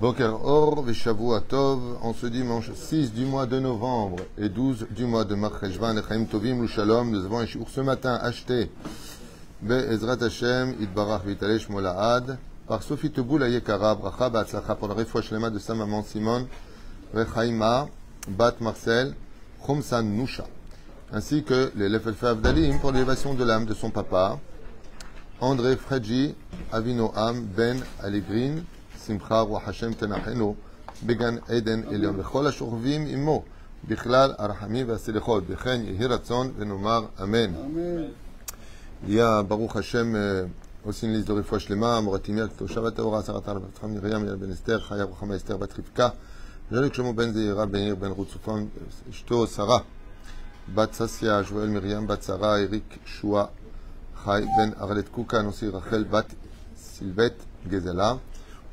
Boker Or Veshavua Tov, en ce dimanche 6 du mois de novembre et 12 du mois de Marcheshvan, Echaim Tovim, Lushalom, nous avons un chiour ce matin acheté Be'ezrat Hashem, Idbarach Vitalesh Molaad, par Sophie Tobou la Yekara, Bracha, Batzlacha, pour le refoua shlema de sa maman Simon Rechaima, Bat Marcel Khumsan Nusha, ainsi que les Lefelfe Avdalim pour l'élévation de l'âme de son papa, André Fredji, Avinoam, Ben Alegrin, Simcha, Ruach Hashem Tenachenu, Began Eden Elion, Bechol HaShorvim Imo, Bichlal Arhamim Vasilechot, Bechen Yehi Ratzon, Venomar, Amen. Il y a Baruch Hashem, aussi une liste de Refoua Shlema, Moratimia, Toshavat Aora, Saratar, Batram, Miriam, Yal Ben Esther, Chaya, Ruchama Esther, Batrivka, Jalek Shemo Ben Zeira, Ben Ir, Ben Rutsufan, Shto, Sarah, Bat Sassia, Joël, Myriam, Bat Sarah, Eric, Shua, Chai, Ben Arlet Koukan, aussi Rachel, Bat Sylvette, Gezela,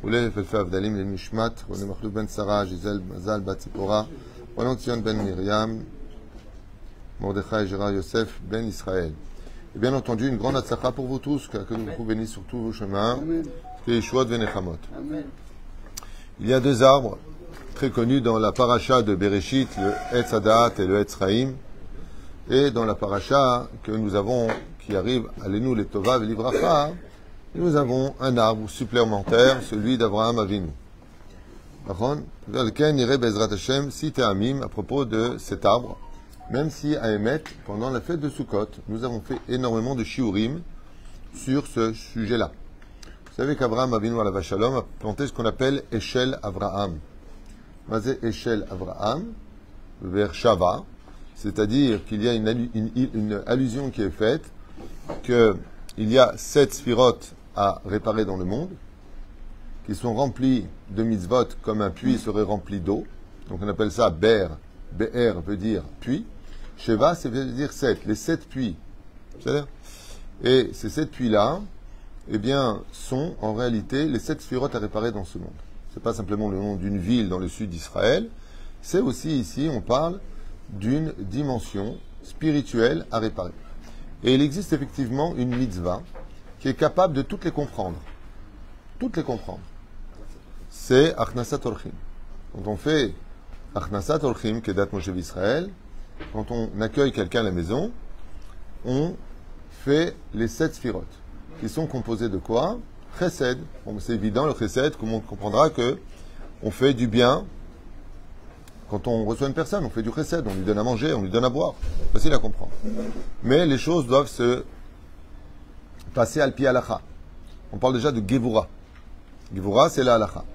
Oulé, Felfe Avdalim, les Mishmat, René Machlou, Ben Sarah, Gisèle, Mazal, Bat Sipora, Roland Sion, Ben Myriam, Mordechai, Gérard, Yosef, Ben Israël. Et bien entendu, une grande atzacha pour vous tous, que vous bénisse sur tous vos chemins, et Yeshuot Venechamot. Il y a deux arbres très connus dans la paracha de Bereshit, le Etz Hadaat et le Etz Chaim. Et dans la paracha que nous avons, qui arrive, allez-nous les Tovav et l'Ivracha, nous avons un arbre supplémentaire, celui d'Avraham Avinu. À propos de cet arbre, même si à Emet, pendant la fête de Sukkot, nous avons fait énormément de shiurim sur ce sujet-là. Vous savez qu'Avraham Avinu à la Vachalom a planté ce qu'on appelle Echel Avraham. Echel Avraham, Be'er Sheva. C'est-à-dire qu'il y a une allusion qui est faite qu'il y a 7 sphirots à réparer dans le monde qui sont remplis de mitzvot comme un puits serait rempli d'eau. Donc on appelle ça Be'er. Be'er veut dire puits. Sheva, ça veut dire 7. Les 7 puits. Et ces 7 puits-là, eh bien, sont en réalité les 7 sphirots à réparer dans ce monde. Ce n'est pas simplement le nom d'une ville dans le sud d'Israël. C'est aussi ici, on parle d'une dimension spirituelle à réparer. Et il existe effectivement une mitzvah qui est capable de toutes les comprendre. Toutes les comprendre. C'est Achnasat Orchim. Quand on fait Achnasat Orchim, qui est date Moshe Israël, quand on accueille quelqu'un à la maison, on fait les 7 sphirots, qui sont composés de quoi? Chesed. Bon, c'est évident, le chesed, comment on comprendra que on fait du bien. Quand on reçoit une personne, on fait du chesed, on lui donne à manger, on lui donne à boire. Facile à comprendre. Mais les choses doivent se passer al pi halacha. On parle déjà de Gevura. Gevura, c'est la halacha.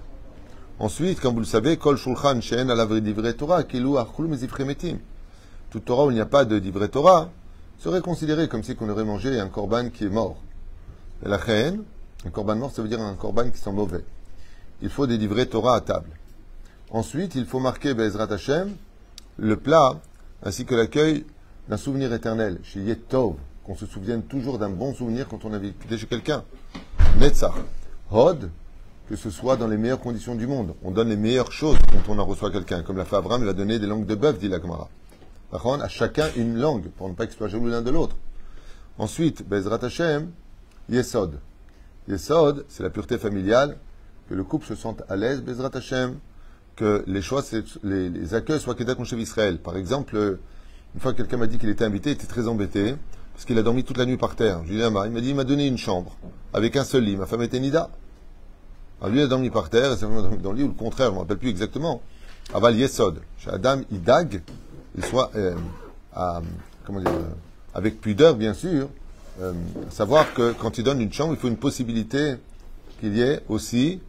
Ensuite, comme vous le savez, Kol Shulchan She'en Alav Divrei Torah, Kilu Achlu Mezivchei Metim. Toute Torah où il n'y a pas de Divrei Torah serait considérée comme si on aurait mangé un korban qui est mort. Et la She'en, un korban mort, ça veut dire un korban qui sent mauvais. Il faut des Divrei Torah à table. Ensuite, il faut marquer Be'ezrat Hashem, le plat, ainsi que l'accueil d'un souvenir éternel, chez Yetov, qu'on se souvienne toujours d'un bon souvenir quand on a vécu chez quelqu'un. Netsach. Hod, que ce soit dans les meilleures conditions du monde. On donne les meilleures choses quand on en reçoit quelqu'un, comme l'a fait Avram, il a donné des langues de bœuf, dit la Gemara. Par contre, à chacun une langue, pour ne pas exploiter l'un de l'autre. Ensuite, Be'ezrat Hashem, Yesod. Yesod, c'est la pureté familiale, que le couple se sente à l'aise, Be'ezrat Hashem, que les choix, les accueils soient Kedat Moshe Israël. Par exemple, une fois quelqu'un m'a dit qu'il était invité, il était très embêté, parce qu'il a dormi toute la nuit par terre. Je lui ai dit, il m'a dit, il m'a donné une chambre, avec un seul lit. Ma femme était Nida. Alors lui, il a dormi par terre, et c'est dormi dans le lit, ou le contraire, je ne me rappelle plus exactement. Aval Yesod, chez Adam, Idag, il soit, comment dire, avec pudeur, bien sûr, savoir que quand il donne une chambre, il faut une possibilité qu'il y ait aussi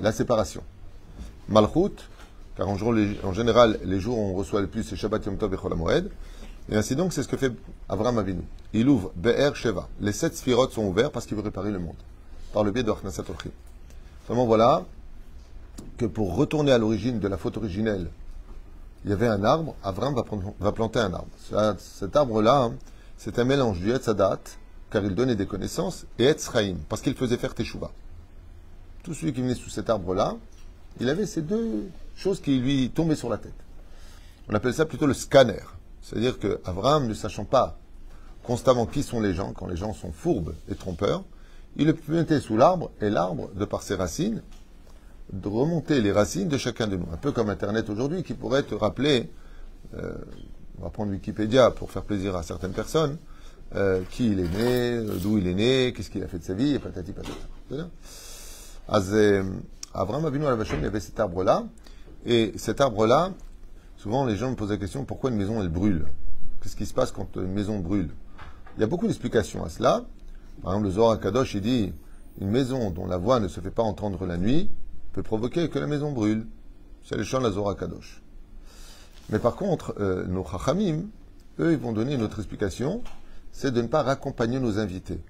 la séparation. Malchut, car en général, les jours où on reçoit le plus, c'est Shabbat, Yom Tov et Chol HaMoed. Et ainsi donc, c'est ce que fait Avraham Avinu. Il ouvre Be'er Sheva. Les 7 sphirots sont ouverts parce qu'il veut réparer le monde, par le biais de Achnasat Orchim. Seulement voilà, que pour retourner à l'origine de la faute originelle, il y avait un arbre, Avram va planter un arbre. Cet arbre-là, hein, c'est un mélange du Etz Hadaat, car il donnait des connaissances, et Etz Chaim, parce qu'il faisait faire Teshuvah. Tout celui qui venait sous cet arbre-là, il avait ces deux choses qui lui tombaient sur la tête. On appelle ça plutôt le scanner. C'est-à-dire que Avram, ne sachant pas constamment qui sont les gens, quand les gens sont fourbes et trompeurs, il les mettait sous l'arbre, et l'arbre, de par ses racines, de remonter les racines de chacun de nous. Un peu comme Internet aujourd'hui, qui pourrait te rappeler, on va prendre Wikipédia pour faire plaisir à certaines personnes, qui il est né, d'où il est né, qu'est-ce qu'il a fait de sa vie, et patati patata. Avram Avinu Alavashom, il y avait cet arbre-là, et cet arbre-là, souvent les gens me posent la question, pourquoi une maison elle brûle? Qu'est-ce qui se passe quand une maison brûle? Il y a beaucoup d'explications à cela. Par exemple, le Zohar Kadosh, il dit, une maison dont la voix ne se fait pas entendre la nuit peut provoquer que la maison brûle. C'est le chant de la Zohar Kadosh. Mais par contre, nos Chachamim, eux, ils vont donner une autre explication, c'est de ne pas raccompagner nos invités.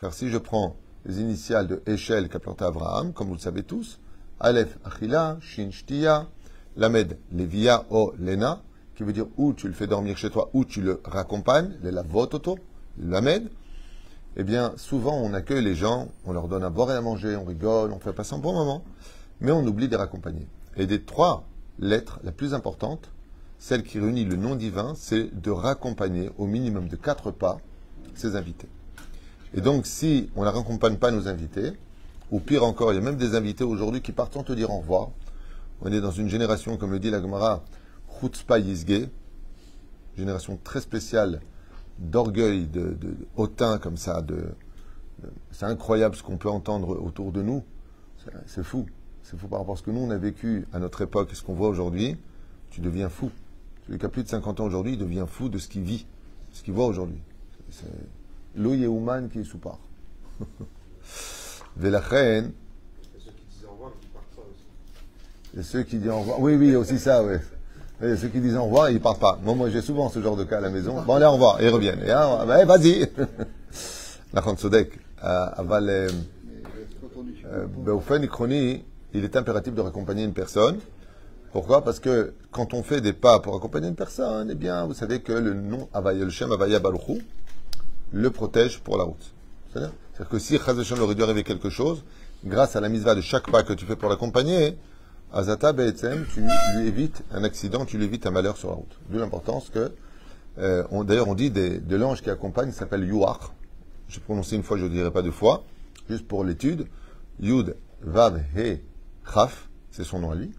Car si je prends les initiales de Echel qu'a planté Avraham, comme vous le savez tous, Aleph Achila, Shin Shtia, Lamed Levia O Lena, qui veut dire ou tu le fais dormir chez toi, ou tu le raccompagnes, les lavototo, Lamed, eh bien, souvent, on accueille les gens, on leur donne à boire et à manger, on rigole, on fait passer un bon moment, mais on oublie de les raccompagner. Et des trois lettres, la plus importante, celle qui réunit le nom divin, c'est de raccompagner au minimum de 4 pas ses invités. Et donc, si on ne raccompagne pas nos invités, ou pire encore, il y a même des invités aujourd'hui qui partent sans te dire au revoir. On est dans une génération, comme le dit la Gemara, Chutzpah Yizge, génération très spéciale, d'orgueil, de hautain comme ça, c'est incroyable ce qu'on peut entendre autour de nous. C'est fou par rapport à ce que nous on a vécu à notre époque et ce qu'on voit aujourd'hui. Tu deviens fou. Celui qui a plus de 50 ans aujourd'hui, il devient fou de ce qu'il vit, de ce qu'il voit aujourd'hui. C'est l'eau yehuman qui est sous part. Velachen. Et ceux qui disent au revoir, ils partent pas aussi. Et ceux qui disent au revoir, oui, aussi ça, oui. Et ceux qui disent au revoir, ils ne partent pas. Moi, j'ai souvent ce genre de cas à la maison. Bon, allez, au revoir. Et ils reviennent. Et ah, ben, vas-y. La Khansodek. Il est impératif de raccompagner une personne. Pourquoi? Parce que quand on fait des pas pour accompagner une personne, eh bien, vous savez que le nom Avayel Shem, Avaya Baruchu, le protège pour la route. C'est-à-dire que si Chaz Hashem aurait dû arriver quelque chose, grâce à la mitzvah de chaque pas que tu fais pour l'accompagner, Azata Be'etzem, tu lui évites un accident, tu lui évites un malheur sur la route. D'où l'importance que, d'ailleurs on dit de l'ange qui accompagne, s'appelle Yuach. J'ai prononcé une fois, je ne dirai pas 2 fois, juste pour l'étude. Yud Vav He Chaf, c'est son nom à lui.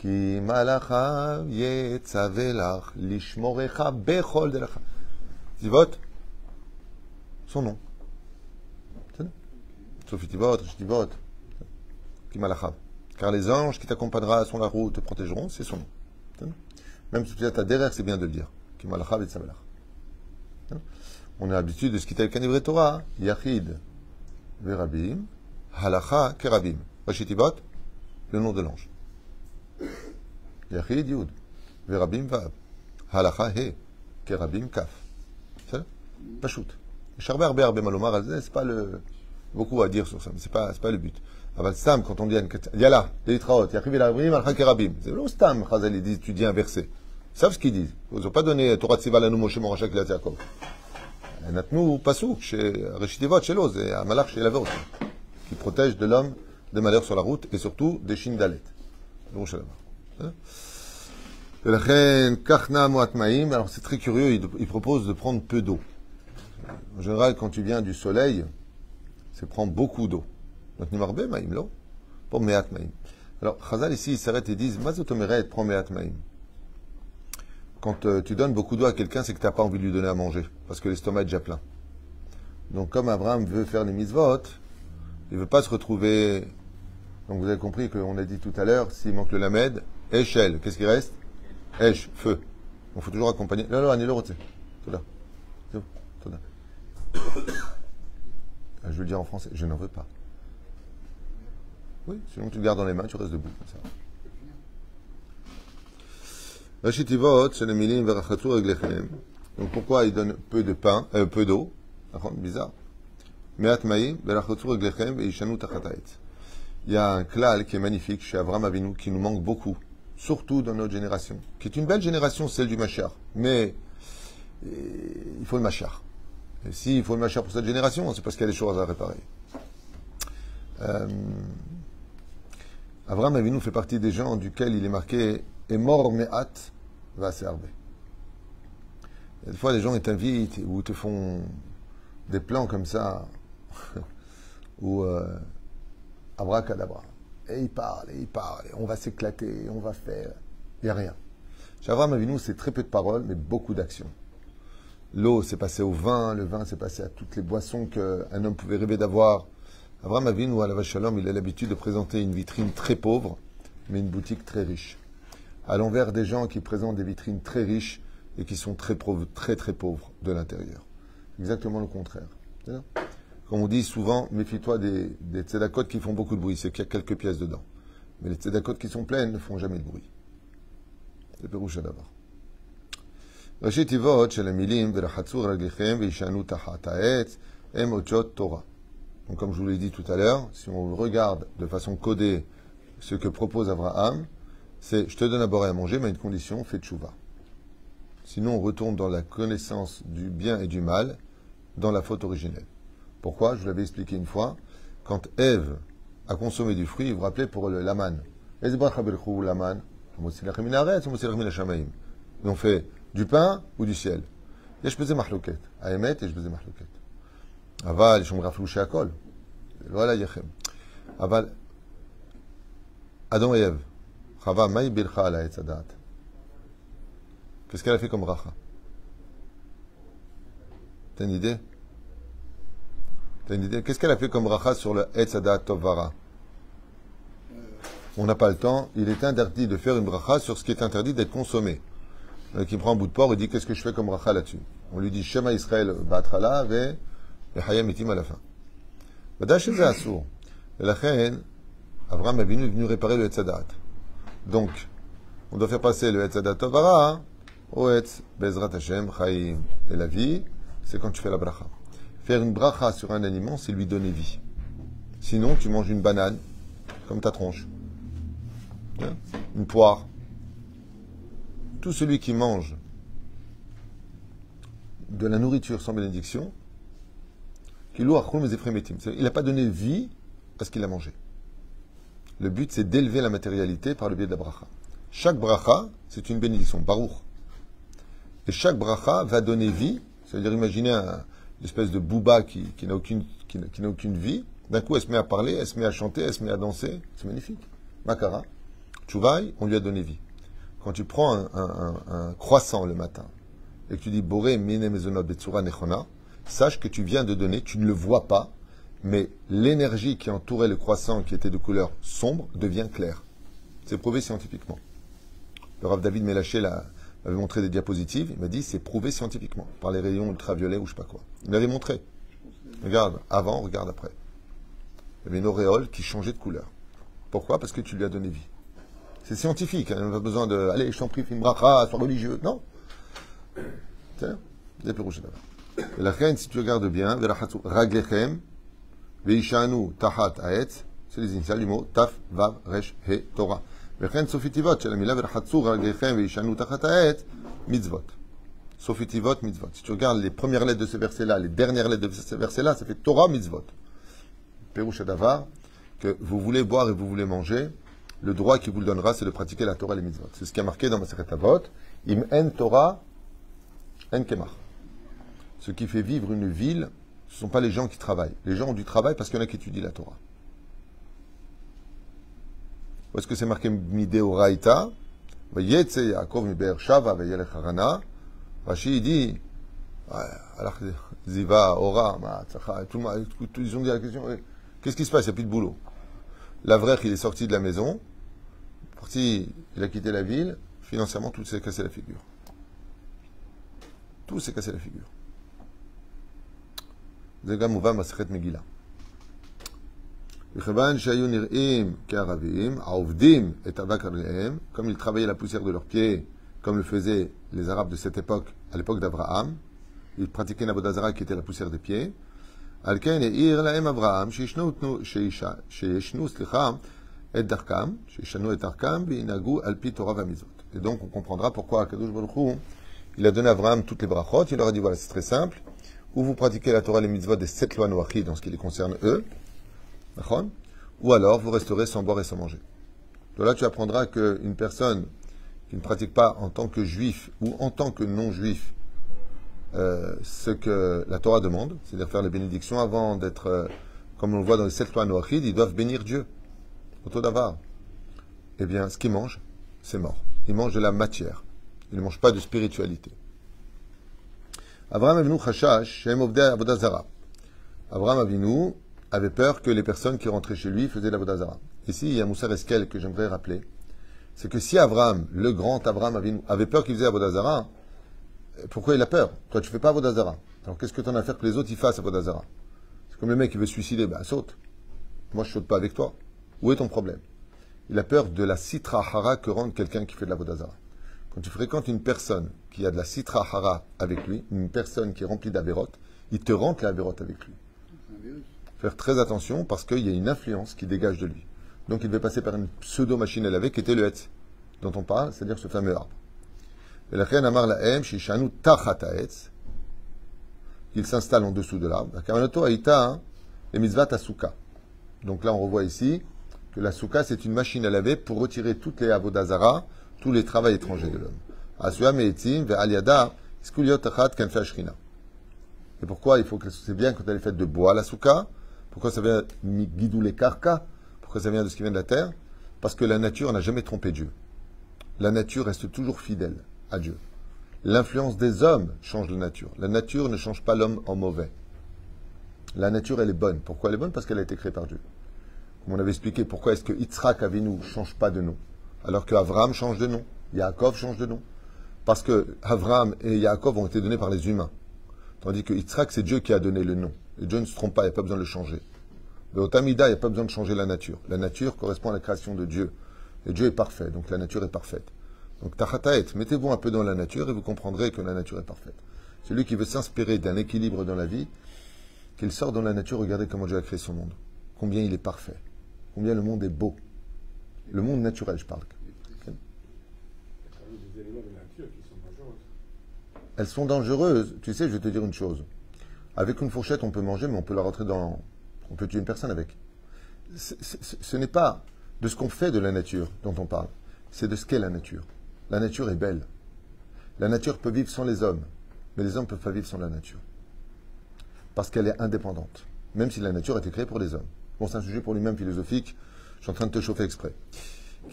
Ki malachav yetzavelach lishmorecha bechol delacha. Tivot, son nom. Sophie Tobou, Tivot, Ki malachav. Car les anges qui t'accompagnera sur la route te protégeront, c'est son nom. Même si tu as derrière, c'est bien de le dire. On a l'habitude de ce qui est le livre Torah. Yachid, Verabim, Halacha, Kerabim. Vashitibot, le nom de l'ange. Yachid, Yud, Verabim, Vav, Halacha, He, Kerabim, Kaf. C'est ça? Pas shoot. Charber, Berbe, Malomar, c'est pas le. Beaucoup à dire sur ça, mais c'est pas le but. Aval Sam, quand on dit Yala, Elitraot, Yachim, Elabrim, Al-Hakerabim, c'est le Stam, Khazali dit, tu dis un verset. Ils savent ce qu'ils disent. Ils n'ont pas donné Torah Tzival à nous, Moshe, Morachak, Ilat Yaakov. Natnou, Pasouk, chez Rechitivot, chez Loz, et à Malach, chez Laverot, qui protège de l'homme des malheurs sur la route et surtout des Shindalets. Alors c'est très curieux, il propose de prendre peu d'eau. En général, quand tu viens du soleil, c'est prendre beaucoup d'eau. Alors, Chazal ici, ils s'arrêtent et disent, prends me'at ma'im. Quand tu donnes beaucoup d'eau à quelqu'un, c'est que tu n'as pas envie de lui donner à manger, parce que l'estomac est déjà plein. Donc, comme Abraham veut faire les mitzvot, il ne veut pas se retrouver. Donc, vous avez compris qu'on a dit tout à l'heure, s'il manque le lamed, échelle, qu'est-ce qui reste? Esh, feu. Il faut toujours accompagner. Là, on est l'autre, tout là. Je vais le dire en français, je n'en veux pas. Oui, sinon tu le gardes dans les mains, tu restes debout comme ça. Donc pourquoi il donne peu de pain, peu d'eau? Bizarre. Il y a un klal qui est magnifique chez Avram Avinu qui nous manque beaucoup, surtout dans notre génération, qui est une belle génération, celle du Machar. Mais il faut le Machar. Et s'il faut le Machar pour cette génération, c'est parce qu'il y a des choses à réparer. Avram Avinu fait partie des gens duquel il est marqué « Emor me'at va serbe ». Des fois, les gens ils t'invitent ou te font des plans comme ça, ou abracadabra. Et ils parlent, et on va s'éclater, on va faire. Il n'y a rien. Chez Avram Avinu, c'est très peu de paroles, mais beaucoup d'actions. L'eau s'est passée au vin, le vin s'est passé à toutes les boissons qu'un homme pouvait rêver d'avoir. Avram Avinu, à la Vachalom, il a l'habitude de présenter une vitrine très pauvre, mais une boutique très riche. À l'envers des gens qui présentent des vitrines très riches et qui sont très pauvres de l'intérieur. Exactement le contraire. Comme on dit souvent, méfie-toi des tzedakot qui font beaucoup de bruit, c'est qu'il y a quelques pièces dedans. Mais les tzedakot qui sont pleines ne font jamais de bruit. C'est Péroucha d'abord. Donc, comme je vous l'ai dit tout à l'heure, si on regarde de façon codée ce que propose Abraham, c'est je te donne à boire et à manger, mais à une condition, fais tchouva. Sinon, on retourne dans la connaissance du bien et du mal, dans la faute originelle. Pourquoi? Je vous l'avais expliqué une fois. Quand Ève a consommé du fruit, vous vous rappelez pour le Laman. Ils ont fait du pain ou du ciel. Et je faisais mahloket. Ahemet et je faisais mahloket. Aval, je me raflouchais à col. Voilà, Yachem. Aval. Adam et Ève. Chava, maï bilcha ala etz hadaat. Qu'est-ce qu'elle a fait comme bracha? T'as une idée? Qu'est-ce qu'elle a fait comme bracha sur le Etz Hadaat Tovara? On n'a pas le temps. Il est interdit de faire une bracha sur ce qui est interdit d'être consommé. Qui prend un bout de porc et dit qu'est-ce que je fais comme bracha là-dessus? On lui dit Shema Israël Batrala ve Hayam Etim à la fin. Badash et Assour. La reine Avram Avinu est venu réparer le Etz Hadaat. Donc, on doit faire passer le Etz Hadaat Tovara au Etz Bezrat Hashem Chaim. Et la vie, c'est quand tu fais la bracha. Faire une bracha sur un aliment, c'est lui donner vie. Sinon, tu manges une banane, comme ta tronche. Une poire. Tout celui qui mange de la nourriture sans bénédiction, il n'a pas donné vie à ce qu'il a mangé. Le but, c'est d'élever la matérialité par le biais de la bracha. Chaque bracha, c'est une bénédiction, baruch. Et chaque bracha va donner vie, c'est-à-dire imaginer un... une espèce de booba qui n'a aucune vie. D'un coup, elle se met à parler, elle se met à chanter, elle se met à danser. C'est magnifique. Makara. Tchouvaï, on lui a donné vie. Quand tu prends un croissant le matin et que tu dis Boré mine mezonot betsura nechona, sache que tu viens de donner, tu ne le vois pas, mais l'énergie qui entourait le croissant, qui était de couleur sombre, devient claire. C'est prouvé scientifiquement. Le Rav David Mélaché l'a... Il m'avait montré des diapositives, il m'a dit c'est prouvé scientifiquement, par les rayons ultraviolets ou je sais pas quoi. Il m'avait montré. Regarde avant, regarde après. Il y avait une auréole qui changeait de couleur. Pourquoi? Parce que tu lui as donné vie. C'est scientifique, on n'a pas besoin de. Allez, je t'en prie, fais une bracha, sois religieux. Non. Tiens, des pérouches là-bas. Et la reine, si tu regardes bien, Raglechem, Veishanu, Tahat, Aetz, c'est les initiales du mot Taf, Vav, Resh, He, Torah. Sophie Tivot, mitzvot. Si tu regardes les premières lettres de ce verset-là, les dernières lettres de ce verset-là, ça fait Torah mitzvot. Péroucha davar, que vous voulez boire et vous voulez manger, le droit qui vous le donnera, c'est de pratiquer la Torah et les mitzvot. C'est ce qui est marqué dans Maseret Avot. Im en Torah, en kemach. Ce qui fait vivre une ville, ce ne sont pas les gens qui travaillent. Les gens ont du travail parce qu'il y en a qui étudient la Torah. Parce que c'est marqué Mideoraita, Vayetse Yaakov mi Be'er Sheva vayelech harana. Rashi dit alach ziva ora ma tzacha. Tout le monde, ils ont dit la question. Qu'est-ce qui se passe? Il n'y a plus de boulot. L'Avrech, il est sorti de la maison, parti, il a quitté la ville. Financièrement, tout s'est cassé la figure. Tout s'est cassé la figure. Zegamuva Maseret Megillah. Comme ils travaillaient la poussière de leurs pieds, comme le faisaient les Arabes de cette époque, à l'époque d'Abraham, ils pratiquaient l'Avodah Zarah qui était la poussière des pieds. Et donc on comprendra pourquoi Kadosh Baruch Hu, il a donné à Abraham toutes les brachot. Il leur a dit voilà, c'est très simple, ou vous pratiquez la Torah et les mitzvot des 7 lois noachides en ce qui les concerne eux, ou alors vous resterez sans boire et sans manger. De là, tu apprendras qu'une personne qui ne pratique pas en tant que juif ou en tant que non-juif ce que la Torah demande, c'est-à-dire faire les bénédictions avant d'être, comme on le voit dans les 7 lois Noachides, ils doivent bénir Dieu, autour d'Avar. Eh bien, ce qu'ils mangent, c'est mort. Ils mangent de la matière. Ils ne mangent pas de spiritualité. Avram Avinu Khashash, Shem Ovdei Avodah Zarah. Avram Avinu avait peur que les personnes qui rentraient chez lui faisaient l'Avodah Zarah. Ici, il y a Moussar Eskel que j'aimerais rappeler. C'est que si Avram, le grand Avram Avinu, avait peur qu'il faisait Avodah Zarah, pourquoi il a peur? Toi, tu ne fais pas Avodah Zarah. Alors, qu'est-ce que tu en as à faire que les autres y fassent Avodah Zarah? C'est comme le mec qui veut se suicider, ben saute. Moi, je ne saute pas avec toi. Où est ton problème? Il a peur de la Citra hara que rend quelqu'un qui fait de l'Avodah Zarah. Quand tu fréquentes une personne qui a de la Citra hara avec lui, une personne qui est remplie d'Averot, il te rentre l'Averot avec lui. Faire très attention parce qu'il y a une influence qui dégage de lui. Donc il devait passer par une pseudo-machine à laver qui était le Etz, dont on parle, c'est-à-dire ce fameux arbre. Et la reine amar la em, shishanu tachat haetz. Il s'installe en dessous de l'arbre. Kamanoto haïta, les mitzvot Souka. Donc là, on revoit ici que la Souka, c'est une machine à laver pour retirer toutes les Avodah Zarah, tous les travaux étrangers de l'homme. Asua meetim ve aliada iskuliot tachat kanfei shrina. Et pourquoi il faut que c'est bien quand elle est faite de bois, la Souka? Pourquoi ça vient guidou les karka? Pourquoi ça vient de ce qui vient de la terre? Parce que la nature n'a jamais trompé Dieu. La nature reste toujours fidèle à Dieu. L'influence des hommes change la nature. La nature ne change pas l'homme en mauvais. La nature, elle est bonne. Pourquoi elle est bonne? Parce qu'elle a été créée par Dieu. Comme on avait expliqué, pourquoi est-ce que Yitzhak Avinu ne change pas de nom, alors que Avram change de nom, Yaakov change de nom? Parce que Avram et Yaakov ont été donnés par les humains. Tandis que Yitzhak, c'est Dieu qui a donné le nom. Et Dieu ne se trompe pas, il n'y a pas besoin de le changer. Mais au Tamida, il n'y a pas besoin de changer la nature. La nature correspond à la création de Dieu. Et Dieu est parfait, donc la nature est parfaite. Donc, Tachataet, mettez-vous un peu dans la nature et vous comprendrez que la nature est parfaite. Celui qui veut s'inspirer d'un équilibre dans la vie, qu'il sort dans la nature, regardez comment Dieu a créé son monde. Combien il est parfait. Combien le monde est beau. Le monde naturel, je parle. Okay. Elles sont dangereuses. Tu sais, je vais te dire une chose. Avec une fourchette, on peut manger, mais on peut la rentrer dans... On peut tuer une personne avec. Ce n'est pas de ce qu'on fait de la nature dont on parle. C'est de ce qu'est la nature. La nature est belle. La nature peut vivre sans les hommes, mais les hommes ne peuvent pas vivre sans la nature. Parce qu'elle est indépendante, même si la nature a été créée pour les hommes. Bon, c'est un sujet pour lui-même philosophique, je suis en train de te chauffer exprès.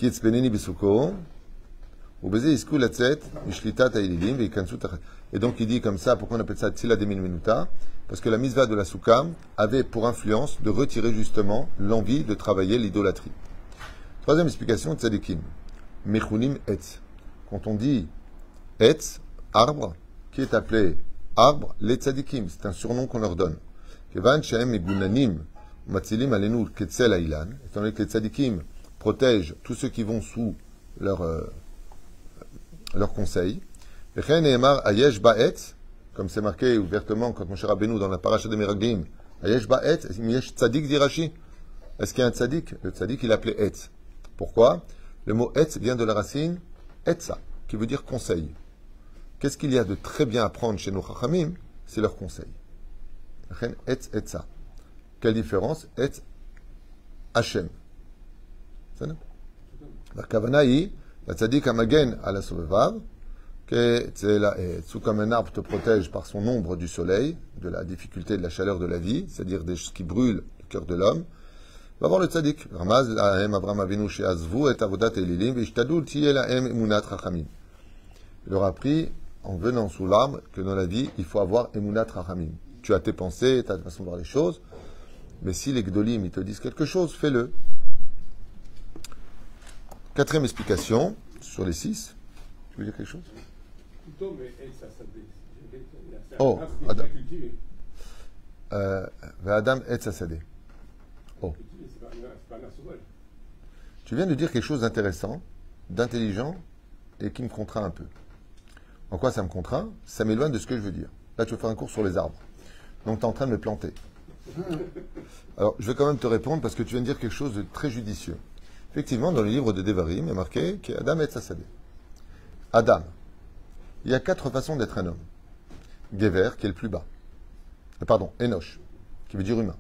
Et donc il dit comme ça, pourquoi on appelle ça Tzila de Minuta? Parce que la mitzvah de la Souka avait pour influence de retirer justement l'envie de travailler l'idolâtrie. Troisième explication, Tzadikim. Mechunim etz. Quand on dit etz, arbre, qui est appelé arbre, les tzadikim, c'est un surnom qu'on leur donne. Kevan shehem megunanim matzilim alenu ketzel ha'ilan. Étant donné que les tzadikim protègent tous ceux qui vont sous leur conseil. Vechen ne'emar ayesh ba'etz, comme c'est marqué ouvertement quand Moshe Rabbeinu dans la paracha de Meraglim, ayesh ba'etz, yesh tzadik dirachi. Est-ce qu'il y a un tzadik? Le tzadik, il appelait etz. Pourquoi? Le mot « etz » vient de la racine « etza », qui veut dire « conseil ». Qu'est-ce qu'il y a de très bien à prendre chez nos chachamim? C'est leur conseil. « Etz etza ». Quelle différence? « Etz Hashem ». C'est ça? La kavana est « la tzadik amagen ala sovevav » comme un arbre te protège par son ombre du soleil, de la difficulté de la chaleur de la vie, c'est-à-dire des choses qui brûlent le cœur de l'homme. Va voir le tzaddik. Il leur a appris, en venant sous l'arbre, que dans la vie, il faut avoir emunat rachamim. Tu as tes pensées, tu as ta façon de voir les choses, mais si les gdolim, ils te disent quelque chose, fais-le. Quatrième explication, sur les 6. Tu veux dire quelque chose? Oh, Adam. Adam et Sassadeh. Oh. Tu viens de dire quelque chose d'intéressant, d'intelligent et qui me contraint un peu. En quoi ça me contraint? Ça m'éloigne de ce que je veux dire. Là, tu veux faire un cours sur les arbres. Donc, tu es en train de me planter. Alors, je vais quand même te répondre parce que tu viens de dire quelque chose de très judicieux. Effectivement, dans le livre de Devarim, il est marqué qu'Adam est Sassadeh. Adam, il y a 4 façons d'être un homme. Gever, qui est le plus bas. Pardon, Enosh, qui veut dire humain.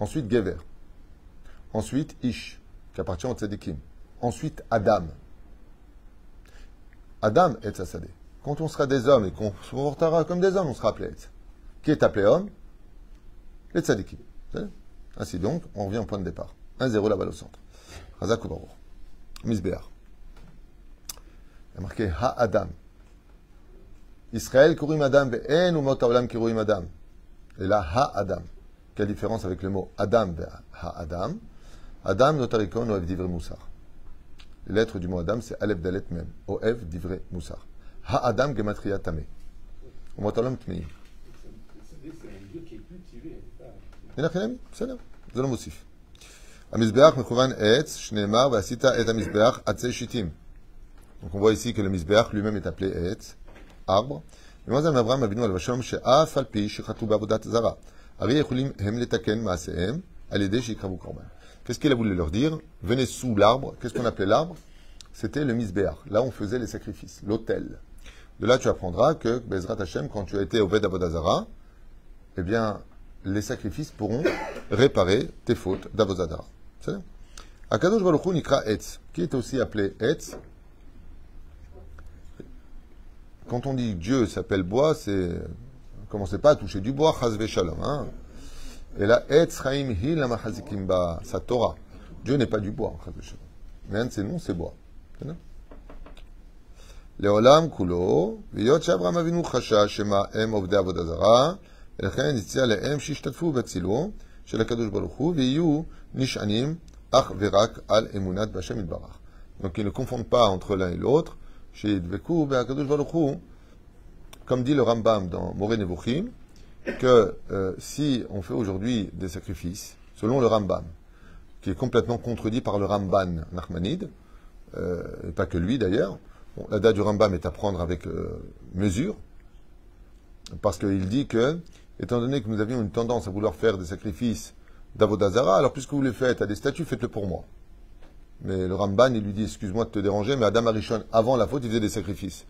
Ensuite, Gever. Ensuite, Ish, qui appartient au Tzadikim. Ensuite, Adam. Adam est Tzadé. quand on sera des hommes et qu'on se comportera comme des hommes, on sera appelé Etz. Qui est appelé homme? Les tzadikim. Ainsi donc, on revient au point de départ. 1-0 la balle au centre. Hazak ou Barour. Misbéar. Il y a marqué Ha-Adam. Israël kurim Adam ve'en umot haolam kiruim Adam. Et là, Ha-Adam. Quelle différence avec le mot Adam Ha-Adam? Adam notarikon oev divrei moussar. L'être du mot Adam, c'est Aleph Dalet même. Oev divrei moussar. Ha-Adam gematria tameh. Umot haolam tmei. Donc on voit ici que le Misbeach lui-même est appelé Etz, arbre. Qu'est-ce qu'il a voulu leur dire? Venez sous l'arbre. Qu'est-ce qu'on appelait l'arbre? C'était le Misbeach. Là, on faisait les sacrifices, l'autel. De là, tu apprendras que Bezrat Hashem, quand tu as été au Ved Avodah Zarah, eh bien, les sacrifices pourront réparer tes fautes d'Avodah Zarah. C'est ça. Akadosh Baruch Hu Nikra Etz, qui est aussi appelé Etz. Quand on dit Dieu s'appelle bois, c'est. Commencez pas à toucher du bois, Chaz ve Shalom. Hein? Et là, Etz Chaim hi lama chazikim ba, sa Torah. Dieu n'est pas du bois, Chaz ve Shalom. Mais un de ses noms, c'est bois. C'est ça. Leolam kulo, viyot shavram avinu chasha, shema em ovde Avodah Zarah. Donc ils ne confondent pas entre l'un et l'autre. Comme dit le Rambam dans Moreh Nevuchim, que si on fait aujourd'hui des sacrifices, selon le Rambam, qui est complètement contredit par le Ramban Nachmanide, et pas que lui d'ailleurs, bon, la date du Rambam est à prendre avec mesure, parce qu'il dit que, étant donné que nous avions une tendance à vouloir faire des sacrifices d'Avodah Zarah, alors puisque vous les faites à des statues, faites-le pour moi. Mais le Ramban, il lui dit, excuse-moi de te déranger, mais Adam Arishon, avant la faute, il faisait des sacrifices.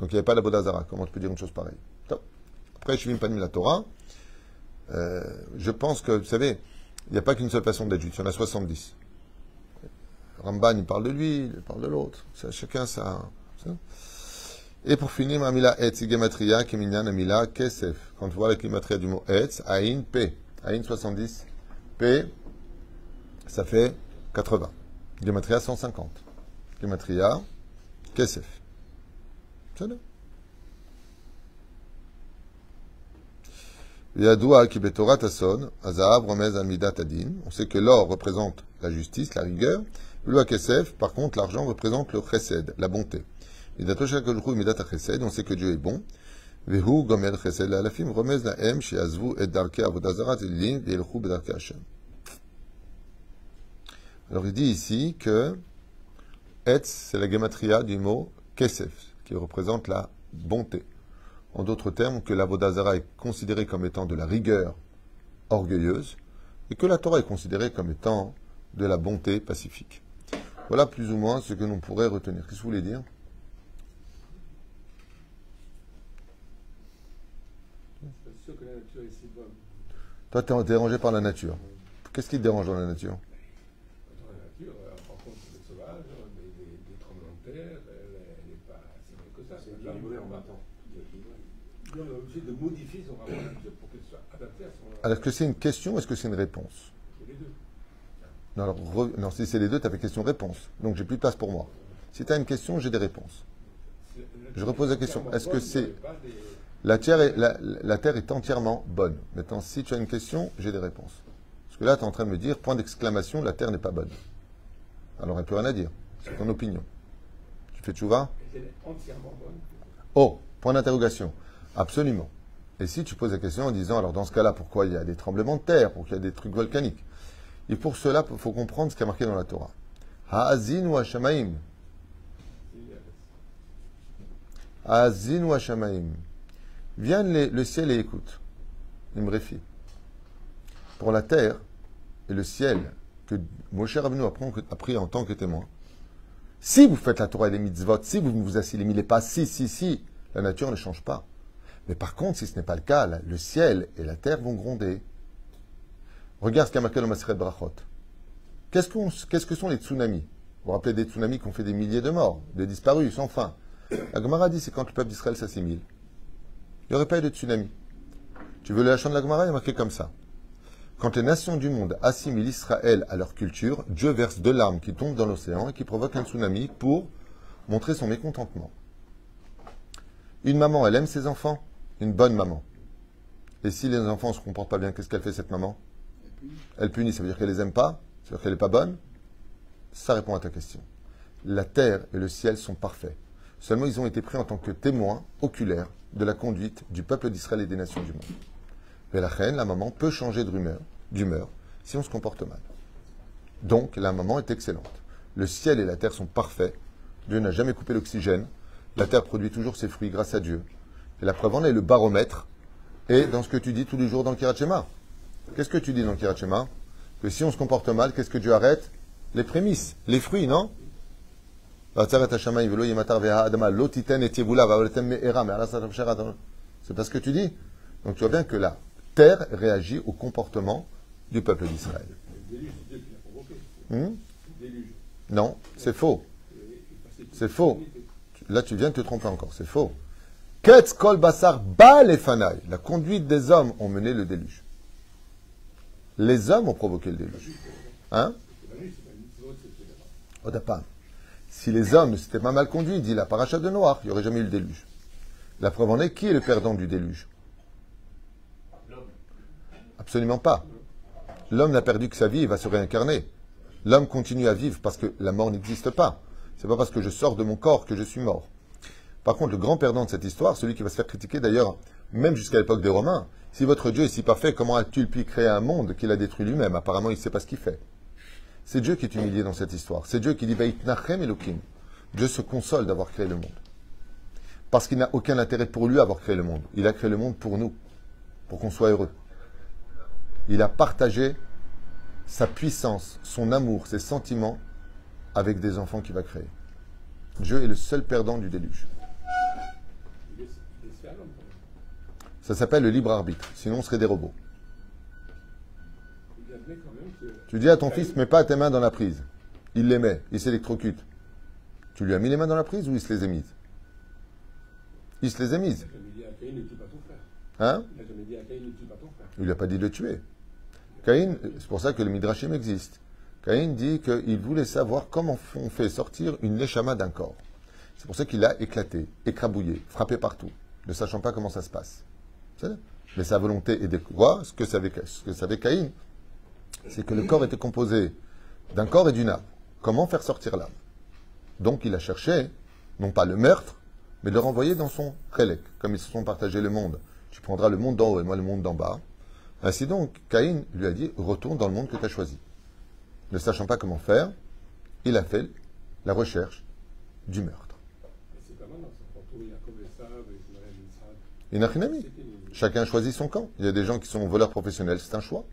Donc il n'y avait pas d'Avodah Zarah. Comment tu peux dire une chose pareille? Après, je ne pas de la Torah. Je pense que, vous savez, il n'y a pas qu'une seule façon d'être juif. Il y en a 70. Ramban, il parle de lui, il parle de l'autre. Chacun, ça... Et pour finir, ma mila etz, gematria, keminyan, amila, kesef. Quand tu vois la gematria du mot etz, aïn, p. Aïn 70, p, ça fait 80. Gematria 150. Gematria, kesef. C'est là. Yadoua, ki betora tason, azaab, remez, almida, tadin. On sait que l'or représente la justice, la rigueur. L'oua kesef, par contre, l'argent représente le chesed, la bonté. On sait que Dieu est bon. Alors il dit ici que Etz, c'est la gematria du mot Kesef, qui représente la bonté. En d'autres termes, que l'Avodah Zarah est considérée comme étant de la rigueur orgueilleuse et que la Torah est considérée comme étant de la bonté pacifique. Voilà plus ou moins ce que l'on pourrait retenir. Qu'est-ce que vous voulez dire? Que la nature est si bonne. Toi, tu es dérangé par la nature. Qu'est-ce qui te dérange dans la nature? Dans la nature, on rencontre des sauvages, des tremblements de terre, elle n'est pas si bonne que ça. C'est bien évolué en 20 ans. On est obligé de modifier son rapport à la nature pour qu'elle soit adaptée à son. Alors, est-ce que c'est une question ou est-ce que c'est une réponse? C'est les deux. Non, alors, non, si c'est les deux, tu as fait question-réponse. Donc, j'ai plus de place pour moi. Si tu as une question, j'ai des réponses. Je repose la question. Est-ce que c'est. La terre est entièrement bonne. Maintenant, si tu as une question, j'ai des réponses. Parce que là, tu es en train de me dire, point d'exclamation, la terre n'est pas bonne. Alors, il n'y a plus rien à dire. C'est ton opinion. Tu fais tchouva? Elle est entièrement bonne. Oh, point d'interrogation. Absolument. Et si tu poses la question en disant, alors dans ce cas-là, pourquoi il y a des tremblements de terre? Pourquoi il y a des trucs volcaniques? Et pour cela, il faut comprendre ce qui est marqué dans la Torah. Ha'azin wa shamaim. Ha'azin wa shamaim. Vienne le ciel et écoute. Il me réfie. Pour la terre et le ciel, que Moshe Rabbeinu a pris en tant que témoin, si vous faites la Torah et les mitzvot, si vous vous assimilez les pas, si, la nature ne change pas. Mais par contre, si ce n'est pas le cas, là, le ciel et la terre vont gronder. Regarde ce qu'il y a marqué dans Maseret Brachot. Qu'est-ce que sont les tsunamis? Vous vous rappelez des tsunamis qui ont fait des milliers de morts, des disparus sans fin. La Gemara dit c'est quand le peuple d'Israël s'assimile. Il n'y aurait pas eu de tsunami. Tu veux le Lachon de la Gemara, il est marqué comme ça. Quand les nations du monde assimilent Israël à leur culture, Dieu verse de larmes qui tombent dans l'océan et qui provoquent un tsunami pour montrer son mécontentement. Une maman, elle aime ses enfants, une bonne maman. Et si les enfants ne se comportent pas bien, qu'est-ce qu'elle fait cette maman? Elle punit, ça veut dire qu'elle ne les aime pas, ça veut dire qu'elle n'est pas bonne. Ça répond à ta question. La terre et le ciel sont parfaits. Seulement, ils ont été pris en tant que témoins oculaires de la conduite du peuple d'Israël et des nations du monde. Mais la reine, la maman, peut changer d'humeur si on se comporte mal. Donc, la maman est excellente. Le ciel et la terre sont parfaits. Dieu n'a jamais coupé l'oxygène. La terre produit toujours ses fruits grâce à Dieu. Et la preuve en est le baromètre. Et dans ce que tu dis tous les jours dans le Kirachema. Qu'est-ce que tu dis dans le Kirachema? Que si on se comporte mal, qu'est-ce que Dieu arrête? Les prémices, les fruits, non? C'est pas ce que tu dis. Donc tu vois bien que la terre réagit au comportement du peuple d'Israël. Non, c'est faux. C'est faux. Là, tu viens de te tromper encore. C'est faux. La conduite des hommes ont mené le déluge. Les hommes ont provoqué le déluge. Hein? Si les hommes ne s'étaient pas mal conduits, dit la paracha de Noach, il n'y aurait jamais eu le déluge. La preuve en est, qui est le perdant du déluge? Absolument pas. L'homme n'a perdu que sa vie, il va se réincarner. L'homme continue à vivre parce que la mort n'existe pas. C'est pas parce que je sors de mon corps que je suis mort. Par contre, le grand perdant de cette histoire, celui qui va se faire critiquer d'ailleurs, même jusqu'à l'époque des Romains, si votre Dieu est si parfait, comment a-t-il pu créer un monde qu'il a détruit lui-même? Apparemment, il ne sait pas ce qu'il fait. C'est Dieu qui est humilié dans cette histoire. C'est Dieu qui dit Baïtnachem Elokim. Dieu se console d'avoir créé le monde. Parce qu'il n'a aucun intérêt pour lui à avoir créé le monde. Il a créé le monde pour nous, pour qu'on soit heureux. Il a partagé sa puissance, son amour, ses sentiments avec des enfants qu'il va créer. Dieu est le seul perdant du déluge. Ça s'appelle le libre arbitre, sinon on serait des robots. Tu dis à ton fils, mets pas tes mains dans la prise. Il les met, il s'électrocute. Tu lui as mis les mains dans la prise ou il se les a mises? Il se les a mises. Hein? Il lui a pas dit de le tuer. Caïn, c'est pour ça que le Midrashim existe. Caïn dit qu'il voulait savoir comment on fait sortir une neshama d'un corps. C'est pour ça qu'il a éclaté, écrabouillé, frappé partout, ne sachant pas comment ça se passe. Mais sa volonté est de quoi? Ce que savait Caïn, c'est que le corps était composé d'un corps et d'une âme. Comment faire sortir l'âme? Donc il a cherché, non pas le meurtre, mais le renvoyer dans son relèque, comme ils se sont partagés le monde. Tu prendras le monde d'en haut et moi le monde d'en bas. Ainsi donc, Caïn lui a dit, retourne dans le monde que tu as choisi. Ne sachant pas comment faire, il a fait la recherche du meurtre. Inachinami. Chacun choisit son camp. Il y a des gens qui sont voleurs professionnels, c'est un choix.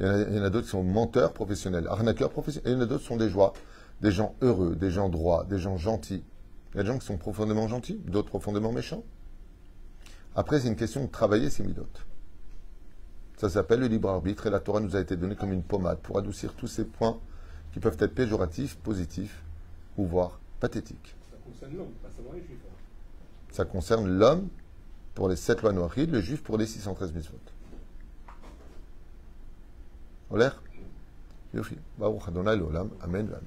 Il y en a d'autres qui sont menteurs professionnels, arnaqueurs professionnels. Il y en a d'autres qui sont des joies, des gens heureux, des gens droits, des gens gentils. Il y a des gens qui sont profondément gentils, d'autres profondément méchants. Après, c'est une question de travailler ces midot. Ça s'appelle le libre arbitre et la Torah nous a été donnée comme une pommade pour adoucir tous ces points qui peuvent être péjoratifs, positifs ou voire pathétiques. Ça concerne l'homme, pas seulement les juifs. Ça concerne l'homme pour les 7 lois noachides, le juif pour les 613 mitzvot. Oler Yofi, Baruch Adonai l'Olam, Amen, Amen.